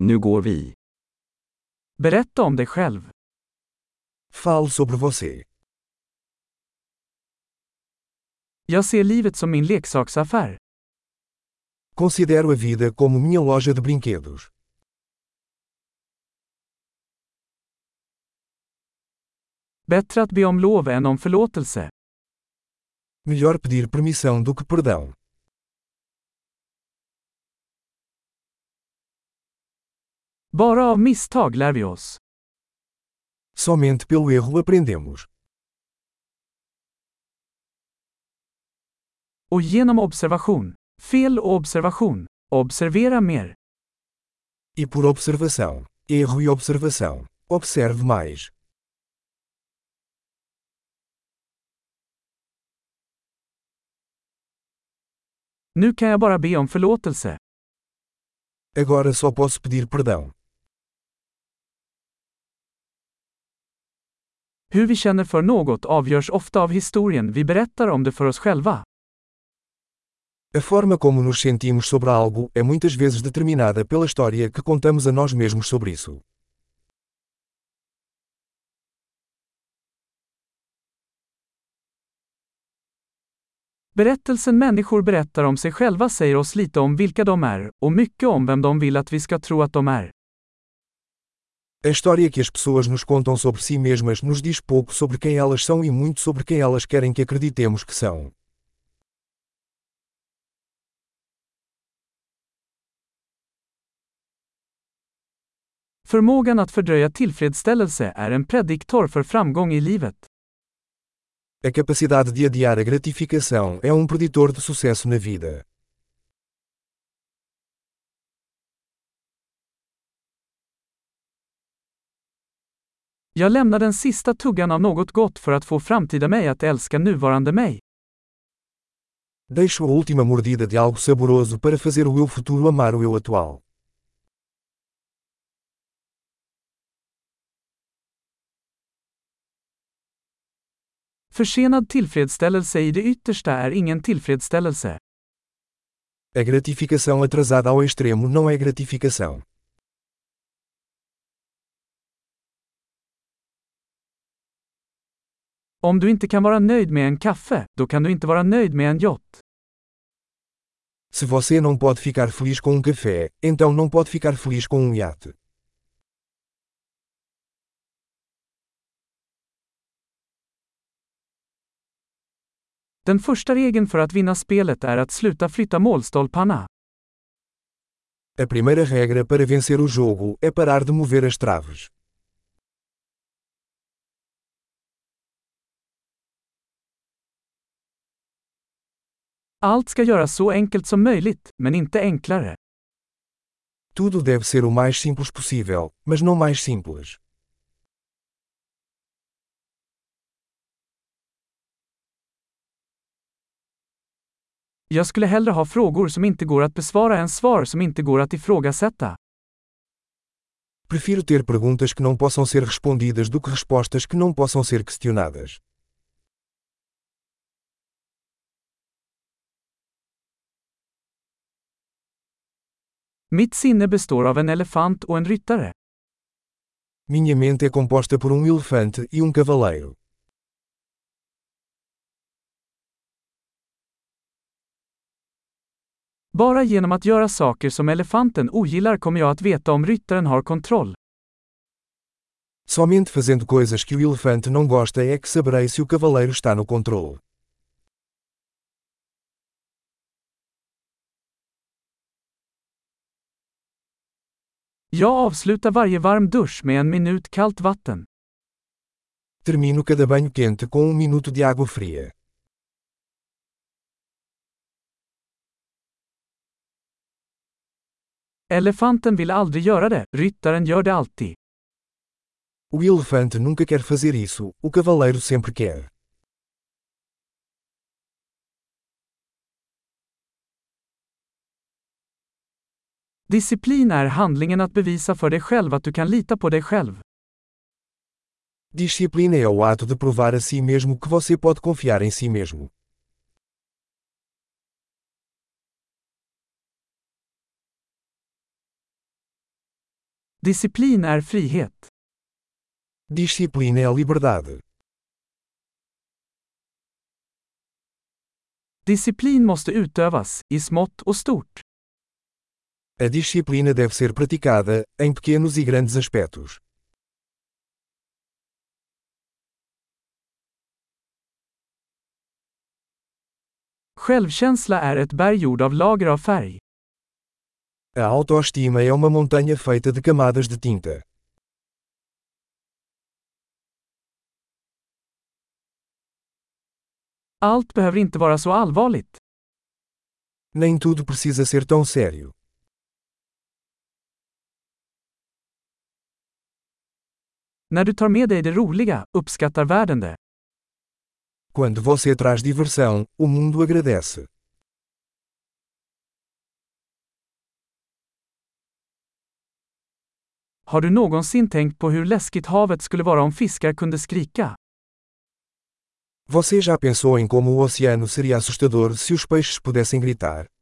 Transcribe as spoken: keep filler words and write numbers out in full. Nu går vi. Berätta om dig själv. Fale sobre você. Jag ser livet som min leksaksaffär. Considero a vida como minha loja de brinquedos. Bättre att be om lov än om förlåtelse. Melhor pedir permissão do que perdão. Bara av misstag lär vi oss. Somente pelo erro aprendemos. Och genom observation, fel och observation, observera mer. E por observação, erro e observação, observe mais. Nu kan jag bara be om förlåtelse. Agora só posso pedir perdão. Hur vi känner för något avgörs ofta av historien vi berättar om det för oss själva. A forma como nos sentimos sobre algo é muitas vezes determinada pela história que contamos a nós mesmos sobre isso. Berättelsen människor berättar om sig själva säger oss lite om vilka de är, och mycket om vem de vill att vi ska tro att de är. A história que as pessoas nos contam sobre si mesmas nos diz pouco sobre quem elas são e muito sobre quem elas querem que acreditemos que são. Förmågan att fördröja tillfredsställelse är en prediktor för framgång i livet. A capacidade de adiar a gratificação é um preditor de sucesso na vida. Jag lämnar den sista tuggan av något gott för att få framtida mig att älska nuvarande mig. Deixo a última mordida de algo saboroso para fazer o eu futuro amar o eu atual. Försenad tillfredsställelse i det yttersta är ingen tillfredsställelse. A gratificação atrasada ao extremo não é gratificação. Om du inte kan vara nöjd med en kaffe, då kan du inte vara nöjd med en yacht. Se você não pode ficar feliz com um café, então não pode ficar feliz com um iate. Den första regeln för att vinna spelet är att sluta flytta målstolparna. A primeira regra para vencer o jogo é parar de mover as traves. Allt ska göras så enkelt som möjligt, men inte enklare. Tudo deve ser o mais simples possível, mas não mais simples. Jag skulle hellre ha frågor som inte går att besvara än svar som inte går att ifrågasätta. Prefiro ter perguntas que não possam ser respondidas do que respostas que não possam ser questionadas. Mitt sinne består av en elefant och en ryttare. Minha mente é composta por um elefante e um cavaleiro. Bara genom att göra saker som elefanten ogillar kommer jag att veta om ryttaren har kontroll. Somente fazendo coisas que o elefante não gosta é que saberei se o cavaleiro está no controle. Jag avslutar varje varm dusch med en minut kallt vatten. Termino cada banho quente com um minuto de água fria. Elefanten vill aldrig göra det, ryttaren gör det alltid. O elefante nunca quer fazer isso, o cavaleiro sempre quer. Disciplin är handlingen att bevisa för dig själv att du kan lita på dig själv. Disciplina é o ato de provar a si mesmo que você pode confiar em si mesmo. Disciplin är frihet. Disciplina é liberdade. Disciplin måste utövas, i smått och stort. A disciplina deve ser praticada, em pequenos e grandes aspectos. Självkänsla är ett berg gjord av lager av färg. A autoestima é uma montanha feita de camadas de tinta. Allt behöver inte vara så allvarligt. Nem tudo precisa ser tão sério. När du tar med dig det roliga, uppskattar världen det. Quando você traz diversão, o mundo agradece. Har du någonsin tänkt på hur läskigt havet skulle vara om fiskar kunde skrika? Você já pensou em como o oceano seria assustador se os peixes pudessem gritar?